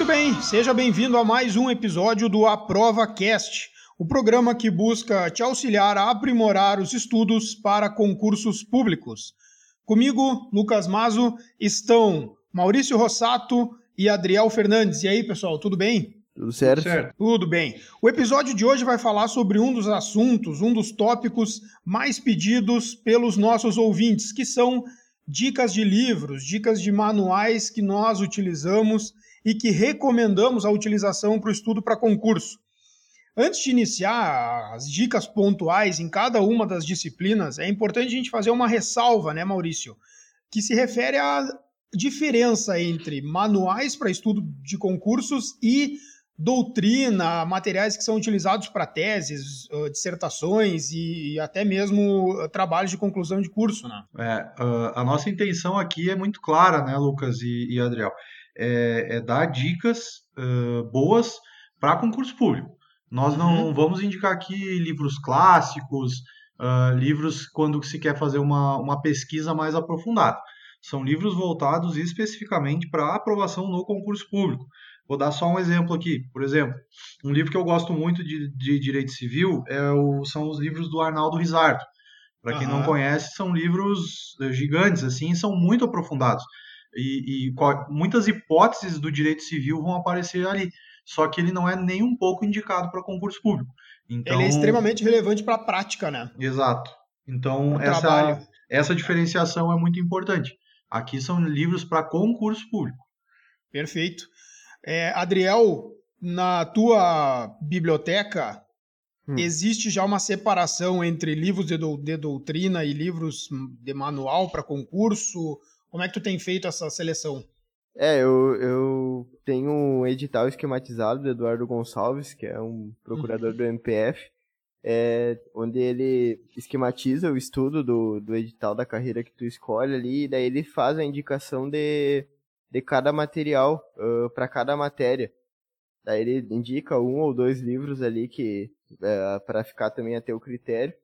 Muito bem, seja bem-vindo a mais um episódio do AprovaCast, o programa que busca te auxiliar a aprimorar os estudos para concursos públicos. Comigo, Lucas Mazo, estão Maurício Rossato e Adriel Fernandes. E aí, pessoal, tudo bem? Tudo certo? Tudo bem. O episódio de hoje vai falar sobre um dos assuntos, um dos tópicos mais pedidos pelos nossos ouvintes, que são dicas de livros, dicas de manuais que nós utilizamos e que recomendamos a utilização para o estudo para concurso. Antes de iniciar as dicas pontuais em cada uma das disciplinas, é importante a gente fazer uma ressalva, né, Maurício? Que se refere à diferença entre manuais para estudo de concursos e doutrina, materiais que são utilizados para teses, dissertações e até mesmo trabalhos de conclusão de curso, né? A nossa intenção aqui é muito clara, né, Lucas e Adriel? É dar dicas boas para concurso público. Nós não vamos indicar aqui livros clássicos, livros quando se quer fazer uma pesquisa mais aprofundada. São livros voltados especificamente para aprovação no concurso público. Vou dar só um exemplo aqui. Por exemplo, um livro que eu gosto muito de Direito Civil são os livros do Arnaldo Rizzardo. Para quem não conhece, são livros gigantes, assim, são muito aprofundados. E muitas hipóteses do Direito Civil vão aparecer ali. Só que ele não é nem um pouco indicado para concurso público. Então, ele é extremamente relevante para a prática, né? Exato. Então, essa diferenciação é muito importante. Aqui são livros para concurso público. Perfeito. Adriel, na tua biblioteca, existe já uma separação entre livros de doutrina e livros de manual para concurso? Como é que tu tem feito essa seleção? Eu tenho um edital esquematizado do Eduardo Gonçalves, que é um procurador do MPF, onde ele esquematiza o estudo do edital da carreira que tu escolhe ali, e daí ele faz a indicação de cada material para cada matéria. Daí ele indica um ou dois livros ali que para ficar também a teu critério.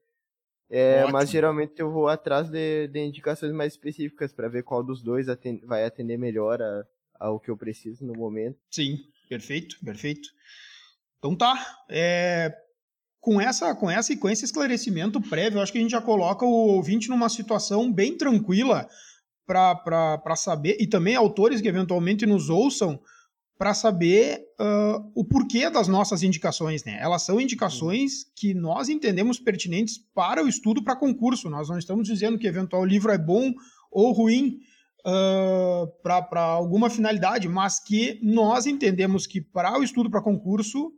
Mas geralmente eu vou atrás de indicações mais específicas para ver qual dos dois vai atender melhor ao que eu preciso no momento. Sim, perfeito. Então tá, com esse esclarecimento prévio, eu acho que a gente já coloca o ouvinte numa situação bem tranquila para saber, e também autores que eventualmente nos ouçam, para saber o porquê das nossas indicações, né? Elas são indicações que nós entendemos pertinentes para o estudo para concurso. Nós não estamos dizendo que eventual livro é bom ou ruim para alguma finalidade, mas que nós entendemos que para o estudo para concurso,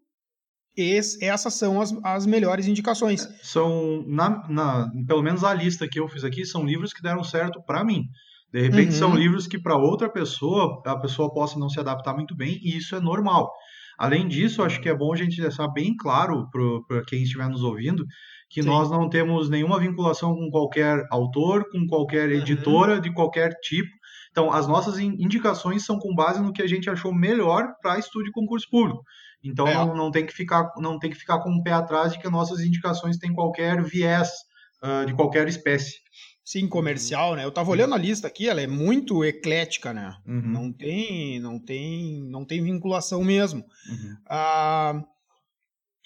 essas são as melhores indicações. São, pelo menos a lista que eu fiz aqui, são livros que deram certo para mim. De repente são livros que para outra pessoa, a pessoa possa não se adaptar muito bem, e isso é normal. Além disso, acho que é bom a gente deixar bem claro para quem estiver nos ouvindo que nós não temos nenhuma vinculação com qualquer autor, com qualquer editora, de qualquer tipo. Então, as nossas indicações são com base no que a gente achou melhor para estudo de concurso público. Então, não tem que ficar com o pé atrás de que as nossas indicações têm qualquer viés de qualquer espécie. Sim, comercial, né? Eu tava olhando a lista aqui, ela é muito eclética, né? Não tem vinculação mesmo.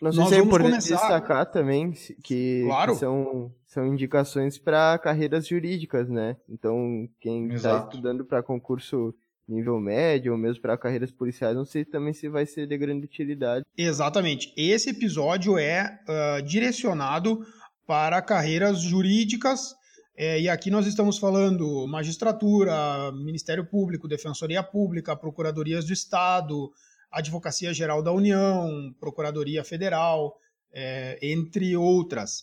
Nós vamos começar... destacar também que, que são indicações para carreiras jurídicas, né? Então, quem está estudando para concurso nível médio ou mesmo para carreiras policiais, não sei também se vai ser de grande utilidade. Exatamente. Esse episódio é direcionado para carreiras jurídicas. E aqui nós estamos falando magistratura, Ministério Público, Defensoria Pública, Procuradorias do Estado, Advocacia Geral da União, Procuradoria Federal, entre outras.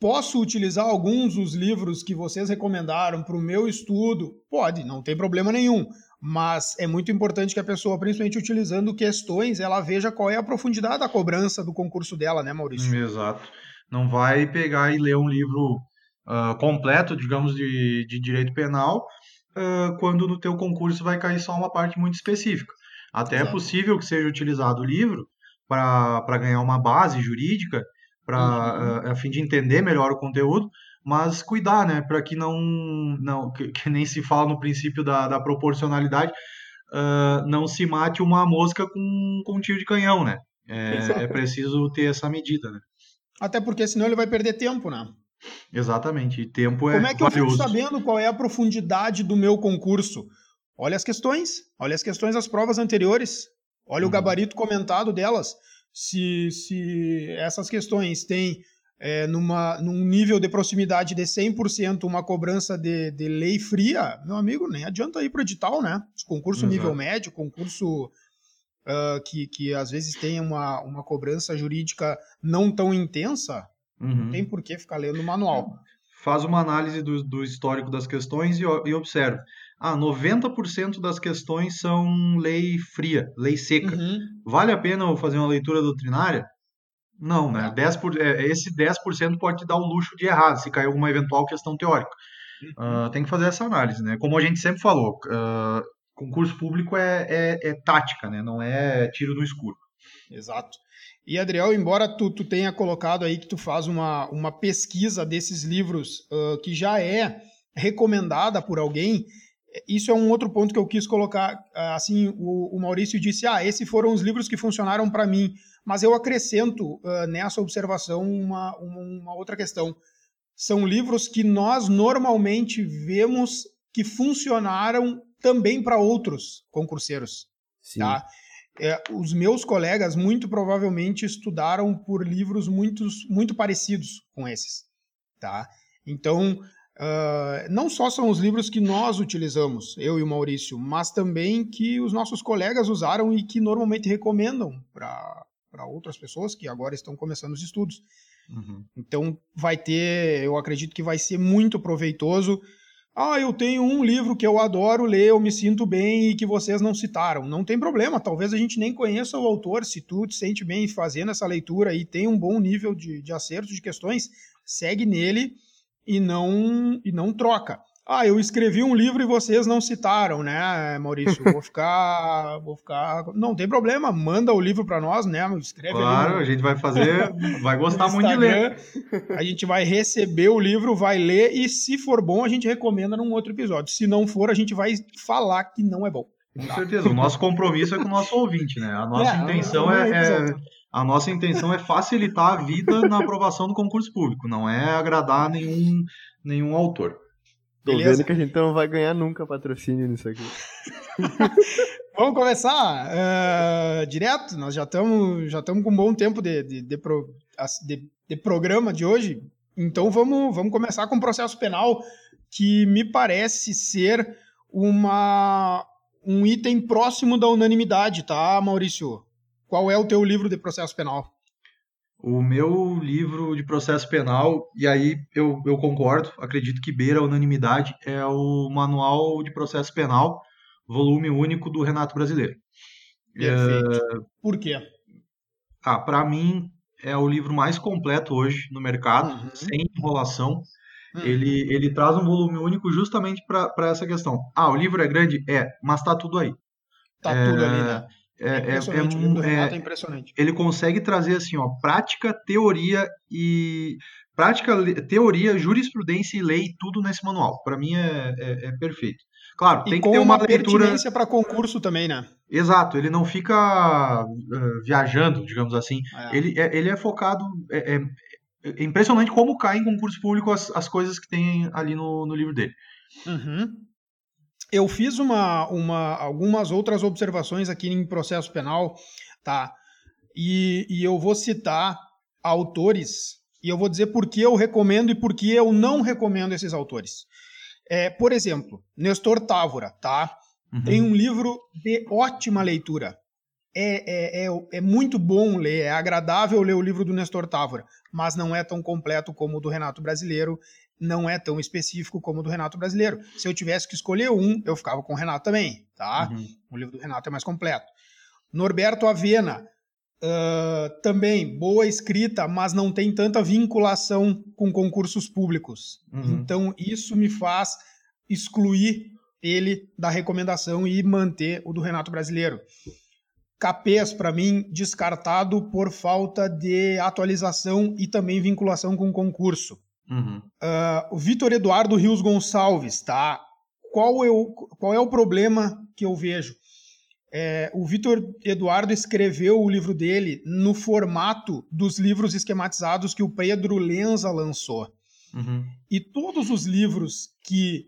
Posso utilizar alguns dos livros que vocês recomendaram para o meu estudo? Pode, não tem problema nenhum. Mas é muito importante que a pessoa, principalmente utilizando questões, ela veja qual é a profundidade da cobrança do concurso dela, né, Maurício? Exato. Não vai pegar e ler um livro... completo, digamos, de direito penal, quando no teu concurso vai cair só uma parte muito específica. Até é possível que seja utilizado o livro para ganhar uma base jurídica, a fim de entender melhor o conteúdo, mas cuidar, né, para que não que nem se fala no princípio da proporcionalidade, não se mate uma mosca com um tiro de canhão, né? É preciso ter essa medida, né? Até porque senão ele vai perder tempo, né? Exatamente, e tempo é valioso. Como é que eu fico sabendo qual é a profundidade do meu concurso? Olha as questões das provas anteriores, olha o gabarito comentado delas. Se essas questões têm num nível de proximidade de 100% uma cobrança de lei fria, meu amigo, nem adianta ir para o edital, né? Concurso nível médio, concurso... que às vezes tem uma cobrança jurídica não tão intensa, não tem por que ficar lendo o manual. Faz uma análise do histórico das questões e observa. 90% das questões são lei fria, lei seca. Vale a pena eu fazer uma leitura doutrinária? Não, né? Esse 10% pode te dar o luxo de errar, se cair alguma eventual questão teórica. Tem que fazer essa análise, né? Como a gente sempre falou... concurso público é tática, né? Não é tiro no escuro. Exato. E, Adriel, embora tu tenha colocado aí que tu faz uma pesquisa desses livros que já é recomendada por alguém, isso é um outro ponto que eu quis colocar. Assim, o Maurício disse, esses foram os livros que funcionaram para mim, mas eu acrescento nessa observação uma outra questão. São livros que nós normalmente vemos que funcionaram também para outros concurseiros. Sim. Tá? Os meus colegas muito provavelmente estudaram por livros muito parecidos com esses. Tá? Então, não só são os livros que nós utilizamos, eu e o Maurício, mas também que os nossos colegas usaram e que normalmente recomendam para outras pessoas que agora estão começando os estudos. Então, eu acredito que vai ser muito proveitoso. Eu tenho um livro que eu adoro ler, eu me sinto bem e que vocês não citaram. Não tem problema, talvez a gente nem conheça o autor. Se tu te sente bem fazendo essa leitura e tem um bom nível de acerto de questões, segue nele e não troca. Eu escrevi um livro e vocês não citaram, né, Maurício? Vou ficar... Não tem problema, manda o livro para nós, né? Escreve claro, ali. A gente vai fazer, vai gostar muito de ler. A gente vai receber o livro, vai ler e se for bom a gente recomenda num outro episódio. Se não for, a gente vai falar que não é bom. Com certeza, o nosso compromisso é com o nosso ouvinte, né? A nossa intenção é facilitar a vida na aprovação do concurso público, não é agradar nenhum autor. Tô vendo que a gente não vai ganhar nunca patrocínio nisso aqui. Vamos começar direto? Nós já estamos com um bom tempo de programa de hoje. Então vamos começar com o processo penal, que me parece ser um item próximo da unanimidade, tá, Maurício? Qual é o teu livro de processo penal? O meu livro de processo penal, e aí eu concordo, acredito que beira a unanimidade, é o Manual de Processo Penal, volume único do Renato Brasileiro. Perfeito. Por quê? Para mim, é o livro mais completo hoje no mercado, sem enrolação. Ele traz um volume único justamente para essa questão. O livro é grande? Mas tá tudo aí. Tudo ali, né? É impressionante. Ele consegue trazer assim, prática, teoria e teoria, jurisprudência e lei, tudo nesse manual. Para mim é perfeito. Claro, tem que ter uma leitura pertinência para concurso também, né? Exato, ele não fica viajando, digamos assim. Ele é focado. É impressionante como cai em concurso público as coisas que tem ali no livro dele. Eu fiz algumas outras observações aqui em processo penal, tá? E eu vou citar autores e eu vou dizer por que eu recomendo e por que eu não recomendo esses autores. Por exemplo, Nestor Távora, tá? Tem um livro de ótima leitura. É muito bom ler, é agradável ler o livro do Nestor Távora, mas não é tão completo como o do Renato Brasileiro, não é tão específico como o do Renato Brasileiro. Se eu tivesse que escolher um, eu ficava com o Renato também, tá? O livro do Renato é mais completo. Norberto Avena, também boa escrita, mas não tem tanta vinculação com concursos públicos. Então, isso me faz excluir ele da recomendação e manter o do Renato Brasileiro. Capês, para mim, descartado por falta de atualização e também vinculação com concurso. O Vitor Eduardo Rios Gonçalves, tá? Qual é o problema que eu vejo? O Vitor Eduardo escreveu o livro dele no formato dos livros esquematizados que o Pedro Lenza lançou. Uhum. E todos os livros que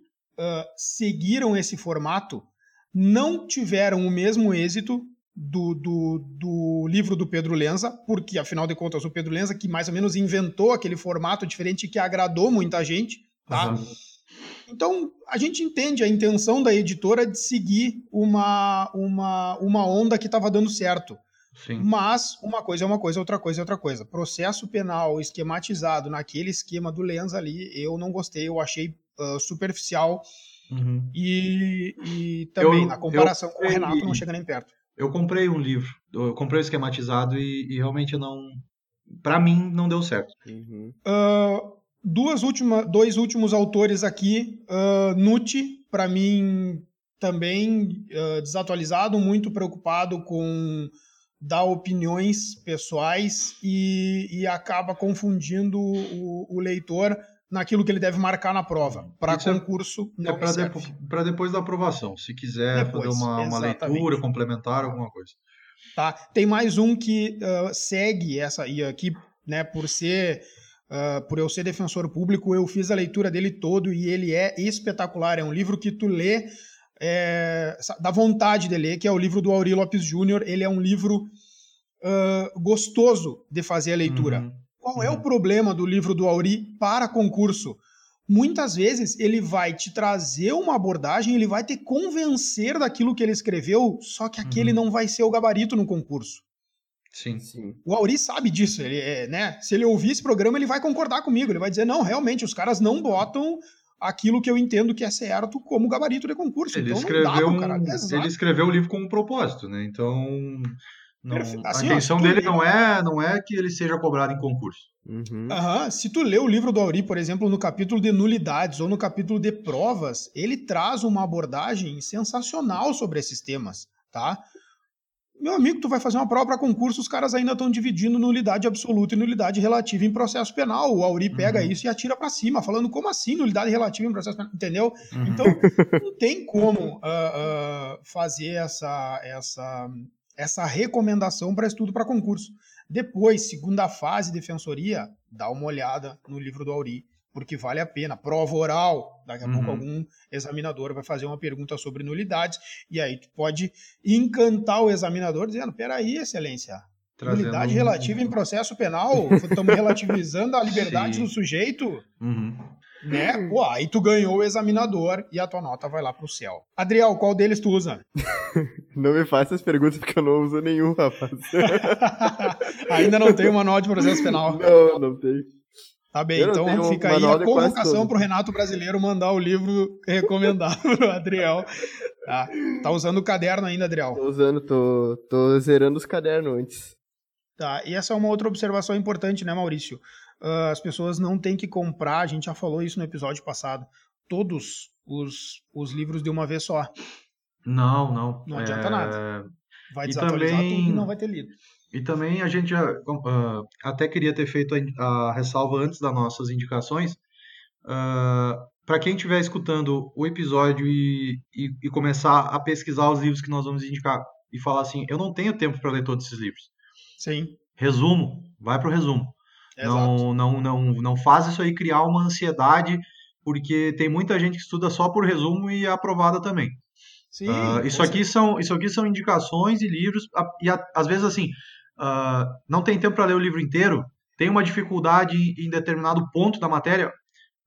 seguiram esse formato não tiveram o mesmo êxito do livro do Pedro Lenza, porque, afinal de contas, o Pedro Lenza que mais ou menos inventou aquele formato diferente que agradou muita gente, tá? Uhum. Então, a gente entende a intenção da editora de seguir uma onda que estava dando certo. Sim. Mas uma coisa é uma coisa, outra coisa é outra coisa. Processo penal esquematizado naquele esquema do Lenza ali, eu não gostei, eu achei superficial. Uhum. E também, na comparação com o Renato, não chega nem perto. Eu comprei um livro, eu comprei o esquematizado e realmente não... Pra mim, não deu certo. Uhum. Dois últimos autores aqui, Nucci, para mim também desatualizado, muito preocupado com dar opiniões pessoais e acaba confundindo o leitor naquilo que ele deve marcar na prova. Para concurso, não serve. Para depois da aprovação, se quiser depois, fazer uma leitura complementar, alguma coisa. Tá. Tem mais um que segue essa, e aqui, né, por eu ser defensor público, eu fiz a leitura dele todo e ele é espetacular. É um livro que tu lê, dá vontade de ler, que é o livro do Aury Lopes Jr. Ele é um livro gostoso de fazer a leitura. Uhum. Qual é o problema do livro do Aury para concurso? Muitas vezes ele vai te trazer uma abordagem, ele vai te convencer daquilo que ele escreveu, só que aquele não vai ser o gabarito no concurso. Sim, sim. O Aury sabe disso, ele, né? Se ele ouvir esse programa, ele vai concordar comigo, ele vai dizer, não, realmente, os caras não botam aquilo que eu entendo que é certo como gabarito de concurso. Ele, então, ele escreveu o livro com um propósito, né? Então, a intenção dele não é que ele seja cobrado em concurso. Uhum. Uhum. Se tu lê o livro do Aury, por exemplo, no capítulo de nulidades ou no capítulo de provas, ele traz uma abordagem sensacional sobre esses temas, tá? Meu amigo, tu vai fazer uma prova para concurso, os caras ainda estão dividindo nulidade absoluta e nulidade relativa em processo penal. O Aury pega isso e atira para cima, falando, como assim nulidade relativa em processo penal? Entendeu? Uhum. Então, não tem como fazer essa recomendação para estudo para concurso. Depois, segunda fase, defensoria, dá uma olhada no livro do Aury, porque vale a pena. Prova oral, daqui a pouco algum examinador vai fazer uma pergunta sobre nulidades, e aí tu pode encantar o examinador dizendo, peraí, excelência, nulidade relativa em processo penal, estamos relativizando a liberdade do sujeito, né? Pô, aí tu ganhou o examinador e a tua nota vai lá pro céu. Adriel, qual deles tu usa? Não me faça essas perguntas porque eu não uso nenhum, rapaz. Ainda não tem o manual de processo penal. Não, não tem. Tá bem, então fica aí a convocação pro Renato Brasileiro mandar o livro recomendado pro Adriel. Tá usando o caderno ainda, Adriel? Tô usando, tô zerando os cadernos antes. Tá, e essa é uma outra observação importante, né, Maurício? As pessoas não têm que comprar, a gente já falou isso no episódio passado, todos os livros de uma vez só. Não, não. Não adianta nada. Vai desatualizar tudo e não vai ter lido. E também a gente até queria ter feito a ressalva antes das nossas indicações. Para quem estiver escutando o episódio e começar a pesquisar os livros que nós vamos indicar e falar assim, eu não tenho tempo para ler todos esses livros. Sim. Resumo, vai para o resumo. Exato. Não faz isso aí criar uma ansiedade, porque tem muita gente que estuda só por resumo e é aprovada também. Sim, isso aqui são indicações e livros, e às vezes assim... não tem tempo para ler o livro inteiro, tem uma dificuldade em determinado ponto da matéria,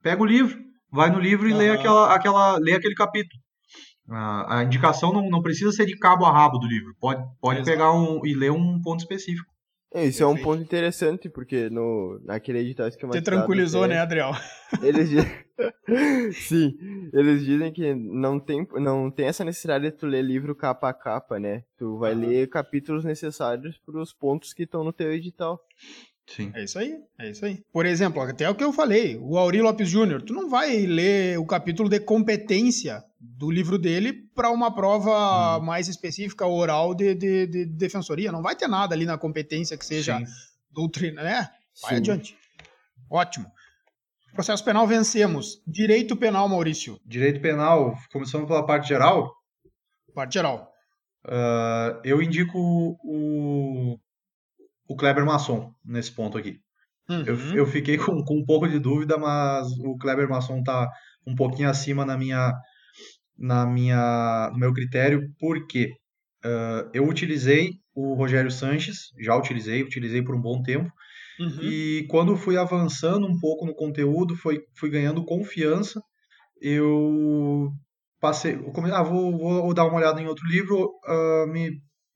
pega o livro, vai no livro e lê aquele capítulo. A indicação não precisa ser de cabo a rabo do livro, pode pegar e ler um ponto específico. Isso é um ponto interessante, porque naquele edital esquematizado... Você tranquilizou, né, Adriel? Eles dizem que não tem essa necessidade de tu ler livro capa a capa, né? Tu vai ler capítulos necessários para os pontos que estão no teu edital. Sim. É isso aí. Por exemplo, até o que eu falei, o Aury Lopes Jr., tu não vai ler o capítulo de competência do livro dele para uma prova mais específica, oral, de defensoria. Não vai ter nada ali na competência que seja doutrina, né? Vai adiante. Ótimo. Processo penal vencemos. Direito penal, Maurício. Direito penal, começando pela parte geral? Parte geral. Eu indico o Cleber Masson nesse ponto aqui. Eu fiquei com um pouco de dúvida, mas o Cleber Masson está um pouquinho acima no meu critério, porque eu utilizei o Rogério Sanches, já utilizei por um bom tempo, e quando fui avançando um pouco no conteúdo, fui ganhando confiança, eu passei, vou dar uma olhada em outro livro,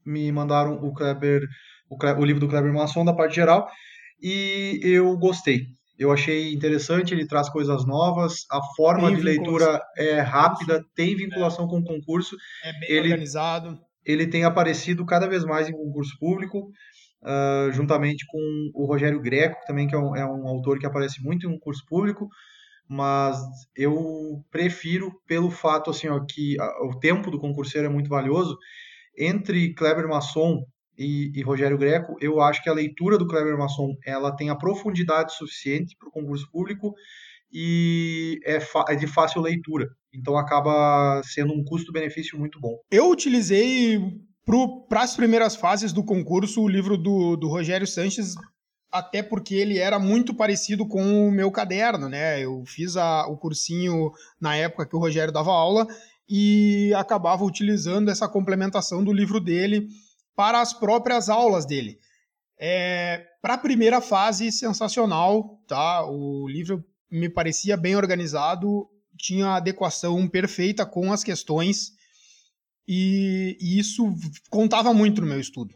me mandaram o livro do Cleber Masson, da parte geral, e eu gostei. Eu achei interessante, ele traz coisas novas, a forma de leitura é rápida, tem vinculação com o concurso. É bem organizado. Ele tem aparecido cada vez mais em concurso público, juntamente com o Rogério Greco, também, que é um autor que aparece muito em concurso público, mas eu prefiro, pelo fato assim, ó, que o tempo do concurseiro é muito valioso, entre Cleber Masson e Rogério Greco, eu acho que a leitura do Cleber Masson, ela tem a profundidade suficiente para o concurso público e é de fácil leitura. Então acaba sendo um custo-benefício muito bom. Eu utilizei para as primeiras fases do concurso o livro do Rogério Sanches, até porque ele era muito parecido com o meu caderno, né? Eu fiz o cursinho na época que o Rogério dava aula e acabava utilizando essa complementação do livro dele para as próprias aulas dele. Para a primeira fase, sensacional, tá? O livro me parecia bem organizado, tinha a adequação perfeita com as questões e isso contava muito no meu estudo.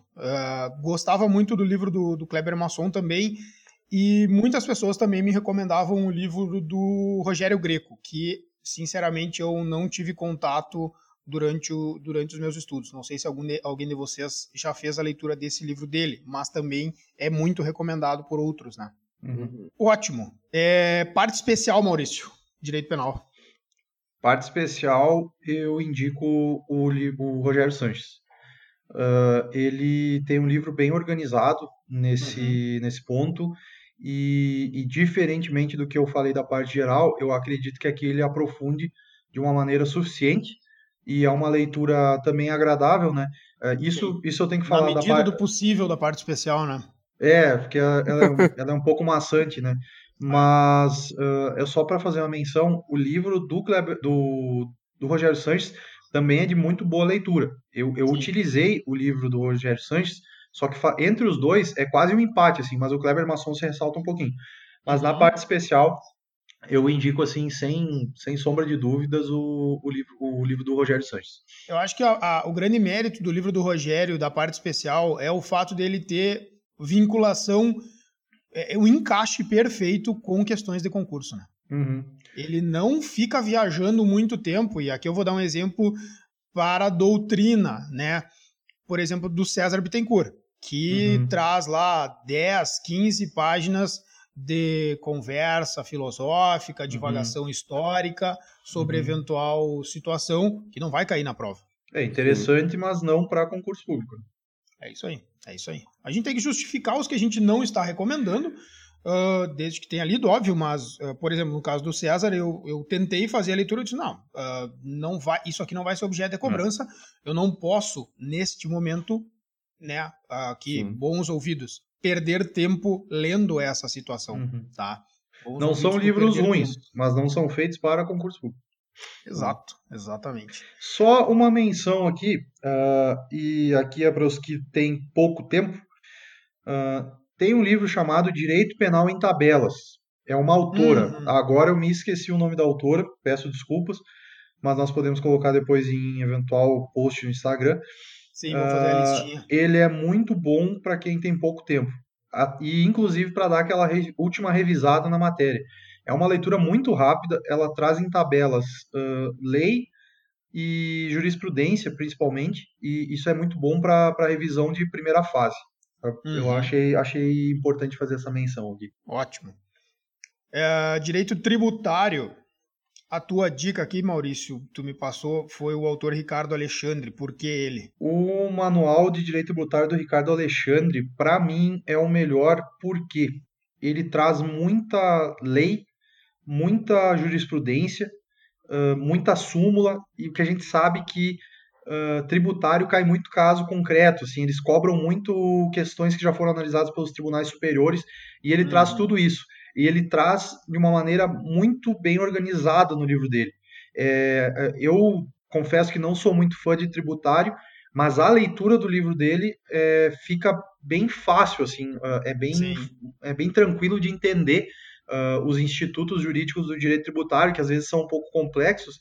Gostava muito do livro do Cleber Masson também, e muitas pessoas também me recomendavam o livro do Rogério Greco, que sinceramente eu não tive contato durante os meus estudos. Não sei se alguém de vocês já fez a leitura desse livro dele, mas também é muito recomendado por outros, né? Ótimo. Parte especial, Maurício. Direito penal. Parte especial, eu indico o Rogério Sanches. Ele tem um livro bem organizado nesse ponto e, diferentemente do que eu falei da parte geral, eu acredito que aqui ele aprofunde de uma maneira suficiente e é uma leitura também agradável, né? Isso eu tenho que falar da parte... Na medida do possível da parte especial, né? Porque ela é um pouco maçante, né? Mas é só para fazer uma menção, o livro do Rogério Sanches também é de muito boa leitura. Eu utilizei o livro do Rogério Sanches, só que entre os dois é quase um empate, assim, mas o Cleber Masson se ressalta um pouquinho. Mas na parte especial, eu indico assim, sem sombra de dúvidas, o livro do Rogério Sanches. Eu acho que o grande mérito do livro do Rogério, da parte especial, é o fato dele ter vinculação... o encaixe perfeito com questões de concurso, né? Ele não fica viajando muito tempo, e aqui eu vou dar um exemplo para a doutrina, né? Por exemplo, do César Bittencourt, que traz lá 10, 15 páginas de conversa filosófica, divagação histórica sobre eventual situação que não vai cair na prova. É interessante, mas não para concurso público. É isso aí. A gente tem que justificar os que a gente não está recomendando, desde que tenha lido, óbvio, mas, por exemplo, no caso do César, eu tentei fazer a leitura e disse, não vai, isso aqui não vai ser objeto de cobrança, eu não posso, neste momento, né, aqui, bons ouvidos, perder tempo lendo essa situação, tá? Bons não são livros ruins, mas não são feitos para concurso público. Exato, exatamente. Só uma menção aqui, e aqui é para os que têm pouco tempo, tem um livro chamado Direito Penal em Tabelas. É uma autora, agora eu me esqueci o nome da autora, peço desculpas, mas nós podemos colocar depois em eventual post no Instagram. Sim, vou fazer a listinha. Ele é muito bom para quem tem pouco tempo, e inclusive para dar aquela última revisada na matéria. É uma leitura muito rápida, ela traz em tabelas lei e jurisprudência, principalmente, e isso é muito bom para a revisão de primeira fase. Eu achei importante fazer essa menção aqui. Ótimo. Direito tributário. A tua dica aqui, Maurício, tu me passou, foi o autor Ricardo Alexandre. Por que ele? O Manual de Direito Tributário do Ricardo Alexandre, para mim, é o melhor porque ele traz muita lei, muita jurisprudência, muita súmula, e o que a gente sabe que tributário cai muito caso concreto, assim, eles cobram muito questões que já foram analisadas pelos tribunais superiores, e ele traz tudo isso, e ele traz de uma maneira muito bem organizada no livro dele. Eu confesso que não sou muito fã de tributário, mas a leitura do livro dele fica bem fácil, assim, é bem tranquilo de entender os institutos jurídicos do direito tributário, que às vezes são um pouco complexos,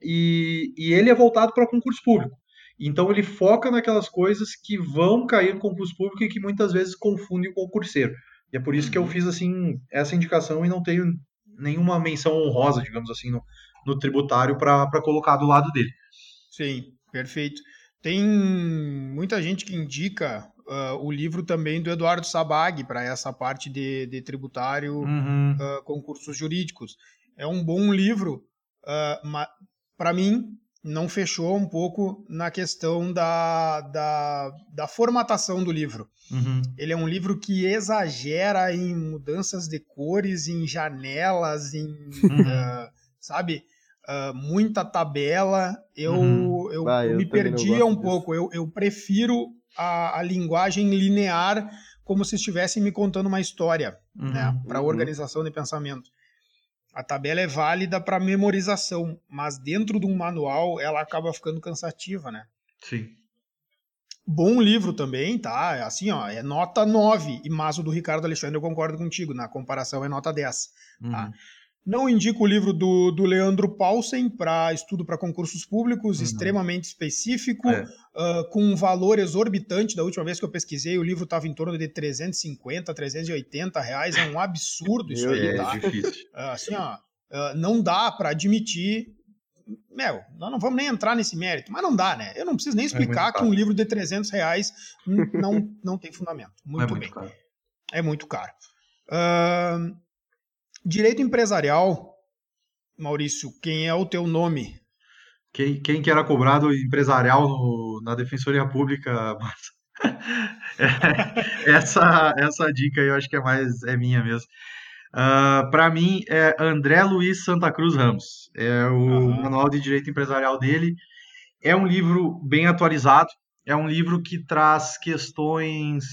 e ele é voltado para concurso público. Então ele foca naquelas coisas que vão cair no concurso público e que muitas vezes confundem o concurseiro. E é por isso que eu fiz assim, essa indicação e não tenho nenhuma menção honrosa, digamos assim, no tributário para colocar do lado dele. Sim, perfeito. Tem muita gente que indica o livro também do Eduardo Sabbag para essa parte de tributário, concursos jurídicos. É um bom livro, mas para mim não fechou um pouco na questão da formatação do livro. Ele é um livro que exagera em mudanças de cores, em janelas, em sabe... muita tabela, eu me perdia um pouco, eu prefiro a linguagem linear, como se estivessem me contando uma história, né, para organização de pensamento. A tabela é válida para memorização, mas dentro de um manual ela acaba ficando cansativa, né? Sim. Bom livro também, tá? Assim, ó, é nota 9, mas o do Ricardo Alexandre eu concordo contigo, na comparação é nota 10, tá? Não indico o livro do Leandro Paulsen para estudo para concursos públicos, extremamente específico, com um valor exorbitante. Da última vez que eu pesquisei, o livro estava em torno de 350, 380 reais. É um absurdo isso aí, tá? É difícil. Assim, ó, não dá para admitir... nós não vamos nem entrar nesse mérito, mas não dá, né? Eu não preciso nem explicar que um livro de 300 reais não tem fundamento. Muito bem. É muito caro. Direito empresarial, Maurício, quem é o teu nome? Quem que era cobrado empresarial na Defensoria Pública? Essa dica eu acho que é minha mesmo. Para mim é André Luiz Santa Cruz Ramos. É o Manual de Direito Empresarial dele. É um livro bem atualizado. É um livro que traz questões...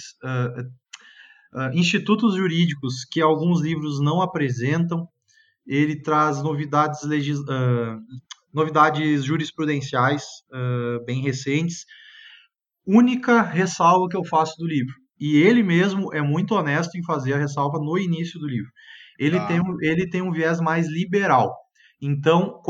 institutos jurídicos que alguns livros não apresentam. Ele traz novidades jurisprudenciais bem recentes. Única ressalva que eu faço do livro, e ele mesmo é muito honesto em fazer a ressalva no início do livro, ele tem um viés mais liberal, então,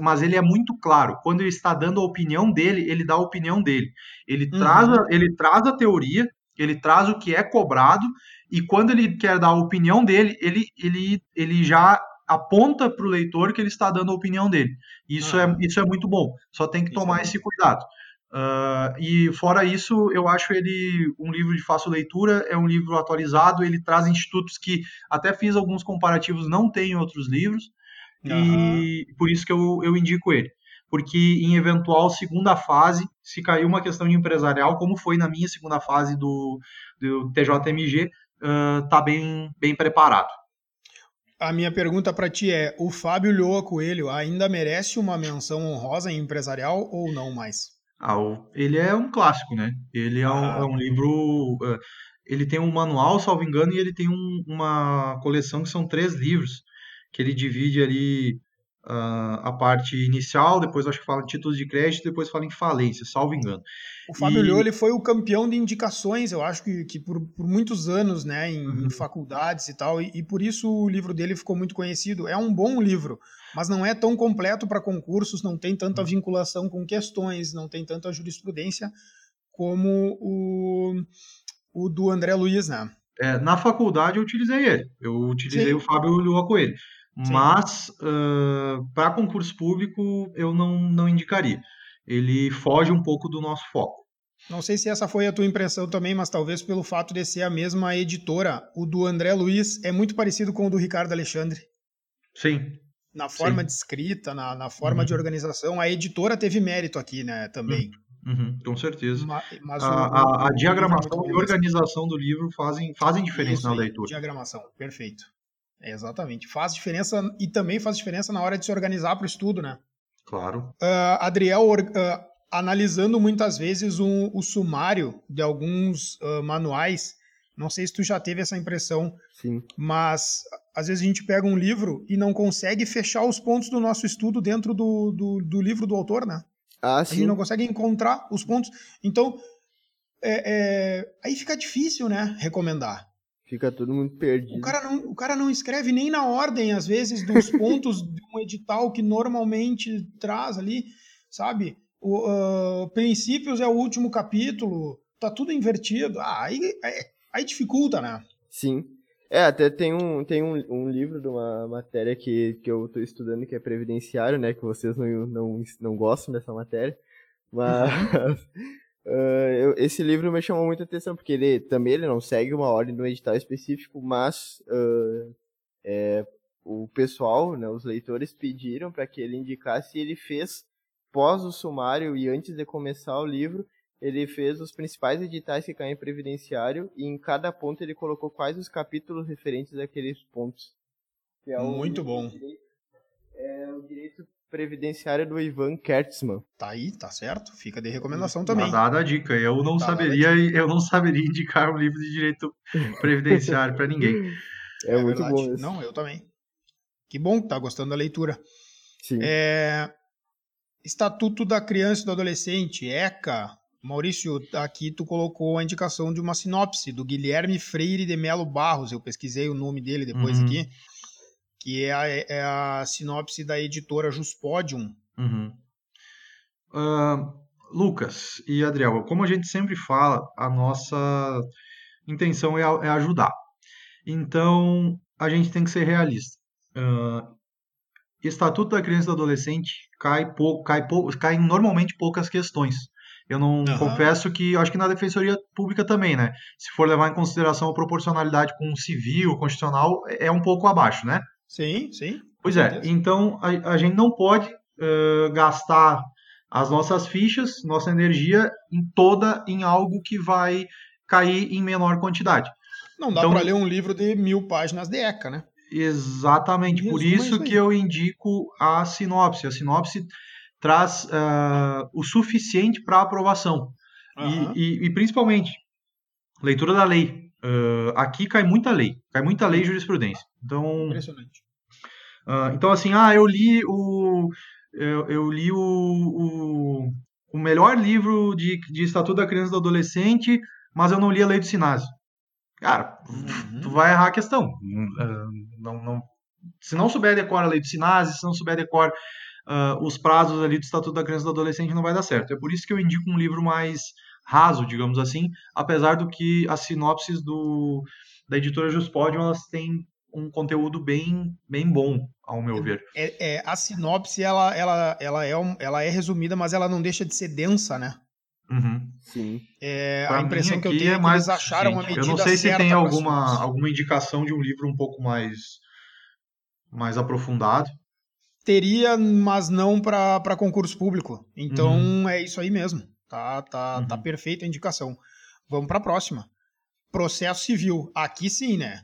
mas ele é muito claro, quando ele está dando a opinião dele, ele dá a opinião dele, ele traz a teoria, ele traz o que é cobrado, e quando ele quer dar a opinião dele, ele já aponta para o leitor que ele está dando a opinião dele. Isso é muito bom, só tem que tomar esse cuidado. E fora isso, eu acho ele um livro de fácil leitura, é um livro atualizado, ele traz institutos que até fiz alguns comparativos, não tem em outros livros, e por isso que eu indico ele. Porque em eventual segunda fase, se caiu uma questão de empresarial, como foi na minha segunda fase do TJMG, está bem, bem preparado. A minha pergunta para ti é, o Fábio Lôa Coelho ainda merece uma menção honrosa em empresarial ou não mais? Ele é um clássico, né? Ele é um livro... ele tem um manual, salvo engano, e ele tem uma coleção que são 3 livros, que ele divide ali... a parte inicial, depois acho que fala em títulos de crédito, depois fala em falência, salvo engano. O Fábio Lôa, ele foi o campeão de indicações, eu acho que por muitos anos, né, em faculdades e tal, e por isso o livro dele ficou muito conhecido. É um bom livro, mas não é tão completo para concursos, não tem tanta vinculação com questões, não tem tanta jurisprudência como o do André Luiz, né? Na faculdade eu utilizei ele, Sim. O Fábio Lôa Coelho. Sim. Mas para concurso público eu não indicaria. Ele foge um pouco do nosso foco. Não sei se essa foi a tua impressão também, mas talvez pelo fato de ser a mesma editora, o do André Luiz é muito parecido com o do Ricardo Alexandre. Sim. Na forma de escrita, na forma de organização, a editora teve mérito aqui, né, também. Com certeza. Mas a diagramação e a organização do livro fazem diferença na leitura. Diagramação, perfeito. Exatamente. Faz diferença e também faz diferença na hora de se organizar para o estudo, né? Claro. Adriel analisando muitas vezes o sumário de alguns manuais. Não sei se tu já teve essa impressão, sim, mas às vezes a gente pega um livro e não consegue fechar os pontos do nosso estudo dentro do livro do autor, né? Ah, sim. A gente não consegue encontrar os pontos. Então, aí fica difícil, né, recomendar. Fica todo mundo perdido. O cara não escreve nem na ordem, às vezes, dos pontos de um edital que normalmente traz ali, sabe? Princípios é o último capítulo, tá tudo invertido. Aí dificulta, né? Sim. Até tem um livro de uma matéria que eu tô estudando, que é previdenciário, né? Que vocês não gostam dessa matéria. Mas... esse livro me chamou muita atenção, porque ele não segue uma ordem de um edital específico, mas o pessoal, né, os leitores pediram para que ele indicasse, e ele fez, pós o sumário e antes de começar o livro, ele fez os principais editais que caem em previdenciário, e em cada ponto ele colocou quais os capítulos referentes àqueles pontos. Que é muito bom. É o direito previdenciário do Ivan Kertzmann. Tá aí, tá certo. Fica de recomendação também. Tá dada a dica. Eu não saberia indicar um livro de direito previdenciário para ninguém. É muito verdade. Bom. Esse. Não, eu também. Que bom que tá gostando da leitura. Sim. Estatuto da Criança e do Adolescente, ECA. Maurício, aqui tu colocou a indicação de uma sinopse do Guilherme Freire de Melo Barros. Eu pesquisei o nome dele depois aqui. Que é a sinopse da editora Juspodivm. Lucas e Adriel, como a gente sempre fala, a nossa intenção é ajudar. Então, a gente tem que ser realista. Estatuto da Criança e do Adolescente cai normalmente poucas questões. Eu não confesso que... Acho que na Defensoria Pública também, né? Se for levar em consideração a proporcionalidade com o civil, constitucional, é um pouco abaixo, né? Sim, sim. Pois é, então a gente não pode gastar as nossas fichas, nossa energia em algo que vai cair em menor quantidade. Não dá para ler um livro de 1.000 páginas de ECA, né? Exatamente, por isso que eu indico a sinopse. A sinopse traz o suficiente para aprovação. E principalmente, leitura da lei. Aqui cai muita lei e jurisprudência. Então, impressionante. Então assim, eu li o melhor livro de Estatuto da Criança e do Adolescente, mas eu não li a Lei do Sinase. Cara, tu vai errar a questão. Se não souber decorar a Lei do Sinase, se não souber decorar os prazos ali do Estatuto da Criança e do Adolescente, não vai dar certo. É por isso que eu indico um livro mais raso, digamos assim, apesar do que as sinopses da editora Juspodivm, elas têm um conteúdo bem, bem bom, ao meu ver. A sinopse, ela é resumida, mas ela não deixa de ser densa, né? Sim. A impressão que eu tenho é que eles acharam uma medida certa. Eu não sei se tem alguma indicação de um livro um pouco mais aprofundado. Teria, mas não para concurso público. Então, é isso aí mesmo. Tá perfeita a indicação. Vamos para a próxima. Processo civil. Aqui sim, né?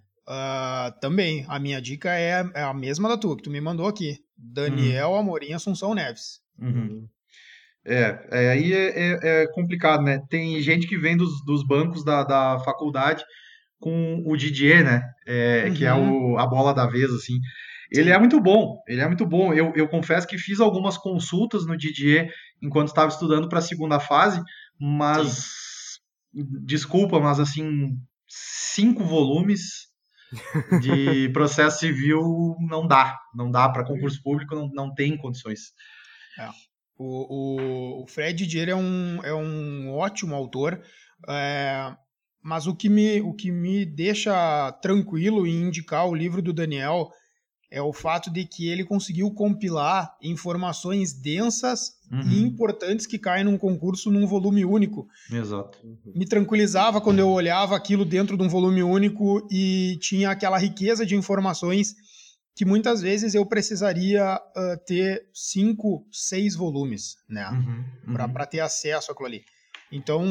Também. A minha dica é a mesma da tua, que tu me mandou aqui. Daniel Amorim Assunção Neves. Aí é complicado, né? Tem gente que vem dos bancos da faculdade com o Didier, né? Que é a bola da vez, assim. Ele é muito bom. Eu confesso que fiz algumas consultas no Didier enquanto estava estudando para a segunda fase, mas, desculpa, mas assim, 5 volumes de processo civil não dá. Não dá para concurso público, não tem condições. O Fred Didier é um ótimo autor, mas o que me deixa tranquilo em indicar o livro do Daniel... é o fato de que ele conseguiu compilar informações densas e importantes que caem num concurso num volume único. Exato. Me tranquilizava quando eu olhava aquilo dentro de um volume único e tinha aquela riqueza de informações que muitas vezes eu precisaria ter 5, 6 volumes, né? Para ter acesso àquilo ali. Então,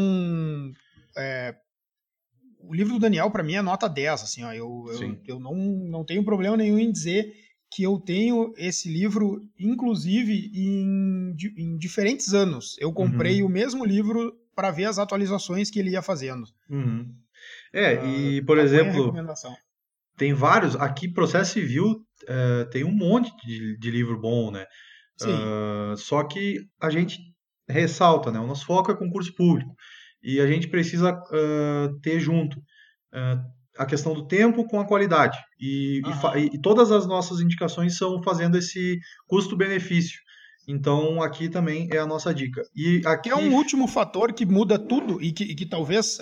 o livro do Daniel, para mim, é nota 10. Assim, ó, eu não tenho problema nenhum em dizer que eu tenho esse livro, inclusive, em diferentes anos. Eu comprei o mesmo livro para ver as atualizações que ele ia fazendo. E, por exemplo, tem vários. Aqui, Processo Civil, tem um monte de livro bom, né? Só que a gente ressalta, né? O nosso foco é concurso público. E a gente precisa ter junto a questão do tempo com a qualidade. E todas as nossas indicações são fazendo esse custo-benefício. Então, aqui também é a nossa dica. E aqui é um último fator que muda tudo e que talvez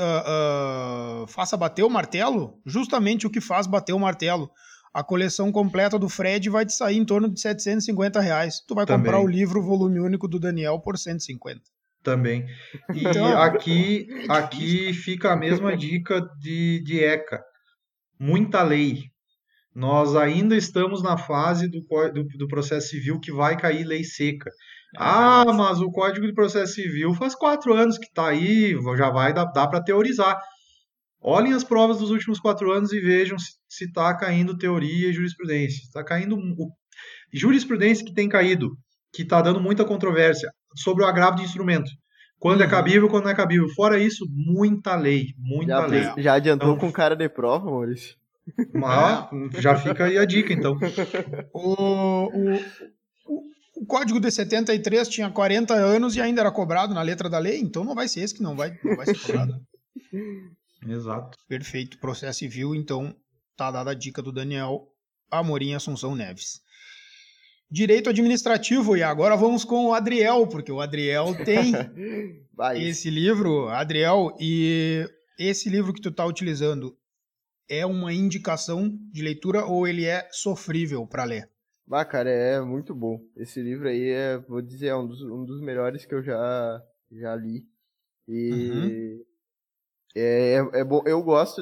faça bater o martelo, justamente o que faz bater o martelo. A coleção completa do Fred vai te sair em torno de R$750. Tu vai comprar o livro volume único do Daniel por R$150. Também. E aqui fica a mesma dica de ECA. Muita lei. Nós ainda estamos na fase do processo civil que vai cair lei seca. Ah, mas o Código de Processo Civil faz 4 anos que está aí, já vai dar para teorizar. Olhem as provas dos últimos 4 anos e vejam se está caindo teoria e jurisprudência. Está caindo jurisprudência que tem caído, que está dando muita controvérsia sobre o agravo de instrumento. Quando é cabível, quando não é cabível. Fora isso, muita lei, muita lei. Já adiantou então, com cara de prova, Maurício? Mas já fica aí a dica, então. O código de 73 tinha 40 anos e ainda era cobrado na letra da lei, então não vai ser esse que não vai ser cobrado. Exato. Perfeito. Processo Civil, então, tá dada a dica do Daniel Amorim Assunção Neves. Direito Administrativo, e agora vamos com o Adriel, porque o Adriel tem esse livro, Adriel, e esse livro que tu tá utilizando é uma indicação de leitura ou ele é sofrível para ler? Ah, cara, é muito bom. Esse livro aí, vou dizer, é um dos melhores que eu já li. E é bom. Eu gosto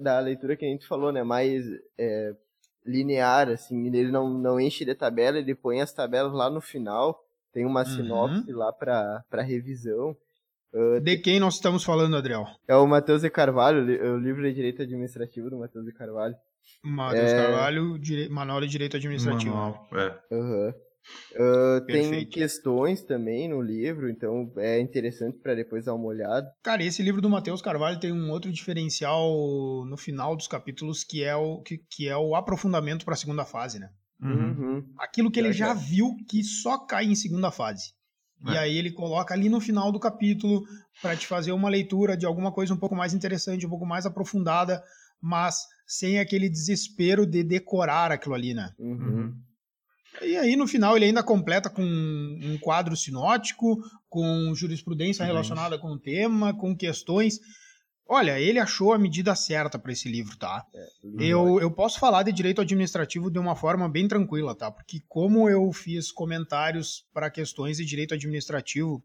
da leitura que a gente falou, né? Mais linear, assim. Ele não enche de tabela, ele põe as tabelas lá no final. Tem uma sinopse lá para revisão. De quem nós estamos falando, Adriel? É o Matheus de Carvalho, o livro de Direito Administrativo do Matheus de Carvalho. Matheus Carvalho, Manual de Direito Administrativo. Manual, tem questões também no livro, então é interessante para depois dar uma olhada. Cara, esse livro do Matheus Carvalho tem um outro diferencial no final dos capítulos, que é o aprofundamento para a segunda fase, né? Aquilo que ele já viu que só cai em segunda fase. E aí ele coloca ali no final do capítulo para te fazer uma leitura de alguma coisa um pouco mais interessante, um pouco mais aprofundada, mas sem aquele desespero de decorar aquilo ali, né? E aí no final ele ainda completa com um quadro sinótico, com jurisprudência relacionada com o tema, com questões. Olha, ele achou a medida certa para esse livro, tá? Eu posso falar de direito administrativo de uma forma bem tranquila, tá? Porque como eu fiz comentários para questões de direito administrativo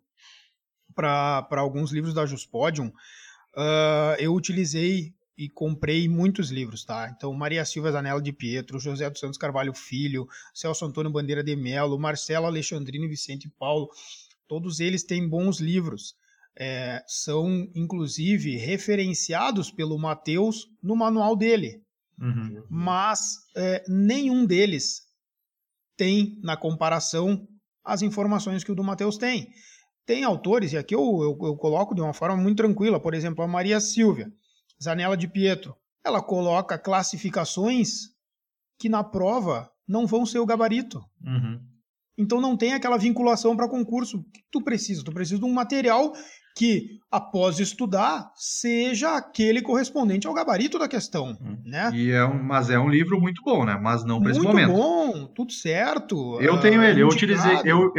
para alguns livros da Juspodivm, eu utilizei e comprei muitos livros, tá? Então, Maria Silvia Zanella de Pietro, José dos Santos Carvalho Filho, Celso Antônio Bandeira de Mello, Marcelo Alexandrino e Vicente Paulo, todos eles têm bons livros. São, inclusive, referenciados pelo Matheus no manual dele. Mas nenhum deles tem, na comparação, as informações que o do Matheus tem. Tem autores, e aqui eu coloco de uma forma muito tranquila, por exemplo, a Maria Silvia Zanella de Pietro. Ela coloca classificações que na prova não vão ser o gabarito. Então não tem aquela vinculação para concurso. O que tu precisa? Tu precisa de um material que, após estudar, seja aquele correspondente ao gabarito da questão, né? Mas é um livro muito bom, né? Mas não para esse momento. Muito bom, tudo certo. Eu tenho ele, eu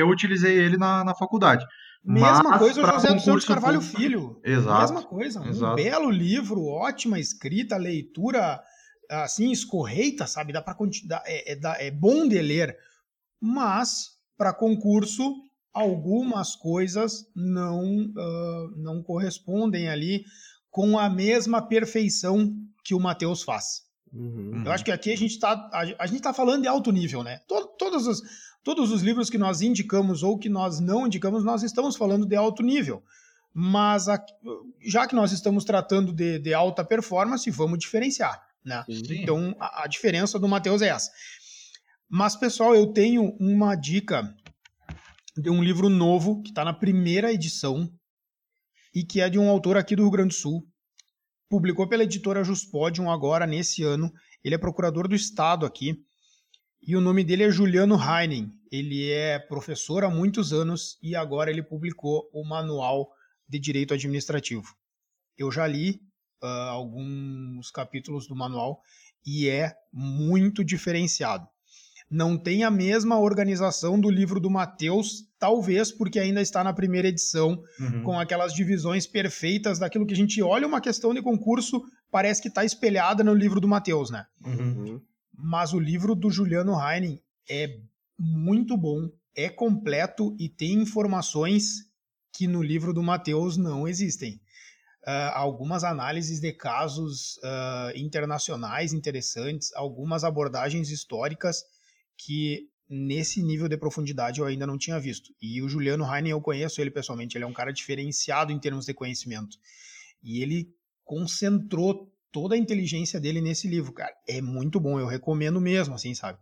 utilizei ele na faculdade. Mesma coisa o José dos Santos Carvalho Filho. Exato. Mesma coisa, um belo livro, ótima escrita, leitura assim, escorreita, sabe? Dá para continuar, é bom de ler. Mas, para concurso, algumas coisas não correspondem ali com a mesma perfeição que o Matheus faz. Eu acho que aqui a gente tá falando de alto nível, né? Todos os livros que nós indicamos ou que nós não indicamos, nós estamos falando de alto nível. Mas, já que nós estamos tratando de alta performance, vamos diferenciar, né? Então, a diferença do Matheus é essa. Mas, pessoal, eu tenho uma dica de um livro novo que está na primeira edição e que é de um autor aqui do Rio Grande do Sul. Publicou pela editora Juspodivm agora, nesse ano. Ele é procurador do Estado aqui. E o nome dele é Juliano Heinen. Ele é professor há muitos anos e agora ele publicou o Manual de Direito Administrativo. Eu já li alguns capítulos do manual e é muito diferenciado. Não tem a mesma organização do livro do Matheus, talvez porque ainda está na primeira edição, com aquelas divisões perfeitas daquilo que a gente olha uma questão de concurso, parece que está espelhada no livro do Matheus, né? Mas o livro do Juliano Heinen é muito bom, é completo e tem informações que no livro do Matheus não existem. Algumas análises de casos internacionais interessantes, algumas abordagens históricas que nesse nível de profundidade eu ainda não tinha visto. E o Juliano Heinen, eu conheço ele pessoalmente, ele é um cara diferenciado em termos de conhecimento. E ele concentrou toda a inteligência dele nesse livro, cara. É muito bom, eu recomendo mesmo, assim, sabe?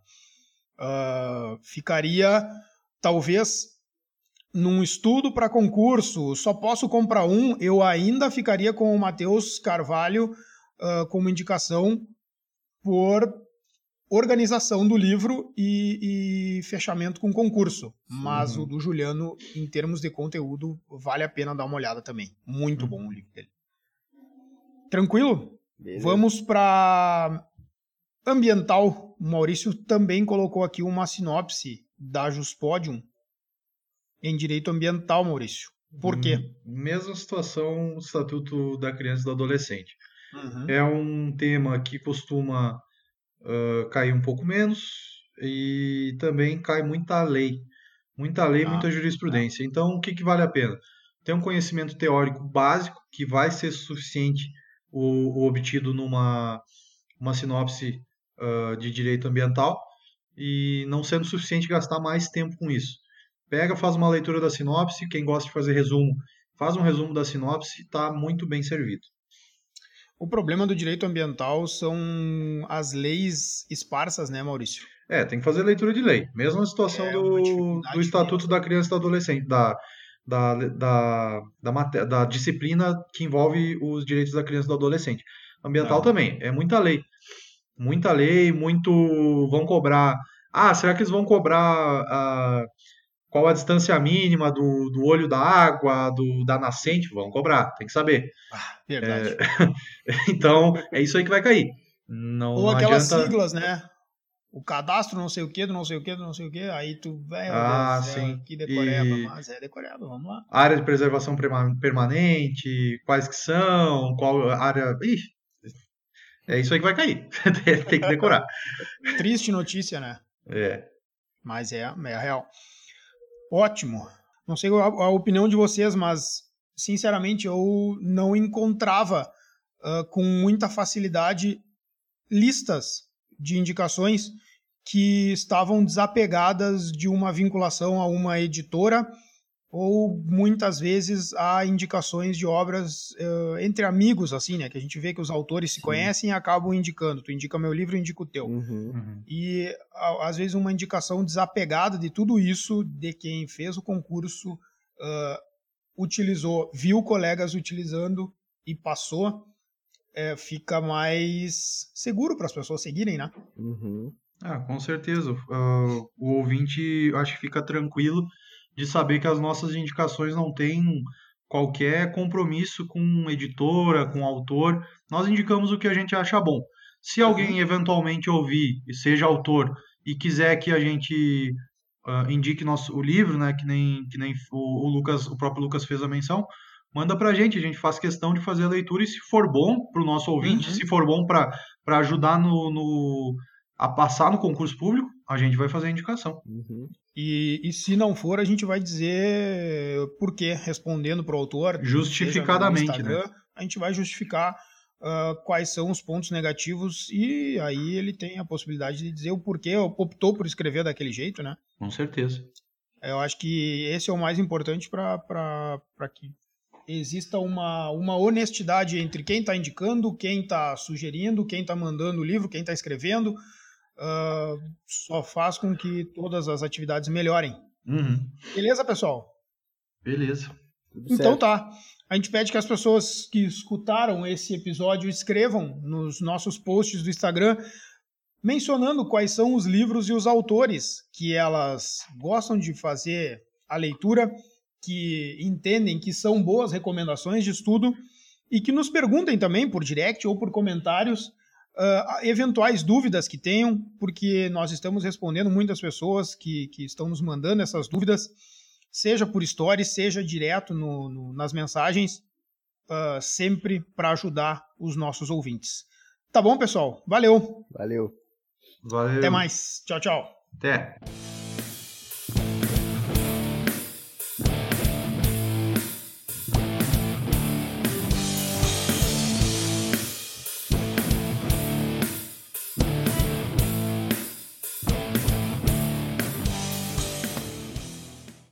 Ficaria, talvez, num estudo para concurso, só posso comprar um, eu ainda ficaria com o Matheus Carvalho como indicação por organização do livro e fechamento com concurso. Mas o do Juliano, em termos de conteúdo, vale a pena dar uma olhada também. Muito bom o livro dele. Tranquilo? Beleza. Vamos para ambiental. O Maurício também colocou aqui uma sinopse da Juspodivm em direito ambiental, Maurício. Por quê? Mesma situação, o Estatuto da Criança e do Adolescente. É um tema que costuma cair um pouco menos e também cai muita lei, muita jurisprudência. Então, o que vale a pena? Ter um conhecimento teórico básico que vai ser suficiente o obtido numa sinopse de direito ambiental e não sendo suficiente gastar mais tempo com isso. Pega, faz uma leitura da sinopse, quem gosta de fazer resumo, faz um resumo da sinopse e está muito bem servido. O problema do direito ambiental são as leis esparsas, né, Maurício? É, tem que fazer leitura de lei. Mesma situação do Estatuto da Criança e do Adolescente, da disciplina que envolve os direitos da criança e do adolescente. Ambiental também, é muita lei. Muita lei, muito... Vão cobrar... Ah, será que eles vão cobrar... Qual a distância mínima do olho da água, da nascente? Vão cobrar, tem que saber. Verdade. Então, é isso aí que vai cair. Não, ou aquelas adianta... siglas, né? O cadastro não sei o que, aí tu vai... sim. Que decoreba, mas é decoreba, vamos lá. Área de preservação permanente, quais que são, qual área... é isso aí que vai cair. Tem que decorar. Triste notícia, né? É. Mas é a real. Ótimo. Não sei a opinião de vocês, mas, sinceramente, eu não encontrava com muita facilidade listas de indicações que estavam desapegadas de uma vinculação a uma editora ou, muitas vezes, a indicações de obras entre amigos, assim, né? Que a gente vê que os autores se conhecem e acabam indicando. Tu indica meu livro, eu indico o teu. E às vezes uma indicação desapegada de tudo isso, de quem fez o concurso, utilizou, viu colegas utilizando e passou, fica mais seguro para as pessoas seguirem, né? Ah, com certeza. O ouvinte, acho que fica tranquilo de saber que as nossas indicações não têm qualquer compromisso com editora, com autor. Nós indicamos o que a gente acha bom. Se alguém eventualmente ouvir e seja autor e quiser que a gente indique o livro, né, que nem o próprio Lucas fez a menção, manda para a gente faz questão de fazer a leitura e se for bom para o nosso ouvinte, se for bom para ajudar a passar no concurso público, a gente vai fazer a indicação. E se não for, a gente vai dizer por quê, respondendo para o autor. Justificadamente, Instagram, né? A gente vai justificar quais são os pontos negativos e aí ele tem a possibilidade de dizer o porquê optou por escrever daquele jeito, né? Com certeza. Eu acho que esse é o mais importante para que exista uma honestidade entre quem está indicando, quem está sugerindo, quem está mandando o livro, quem está escrevendo. só faz com que todas as atividades melhorem. Uhum. Beleza, pessoal? Beleza. Tudo então certo. Tá. A gente pede que as pessoas que escutaram esse episódio escrevam nos nossos posts do Instagram mencionando quais são os livros e os autores que elas gostam de fazer a leitura, que entendem que são boas recomendações de estudo e que nos perguntem também por direct ou por comentários eventuais dúvidas que tenham, porque nós estamos respondendo muitas pessoas que estão nos mandando essas dúvidas, seja por stories, seja direto nas mensagens, sempre para ajudar os nossos ouvintes. Tá bom, pessoal? Valeu! Valeu! Até mais! Tchau, tchau! Até!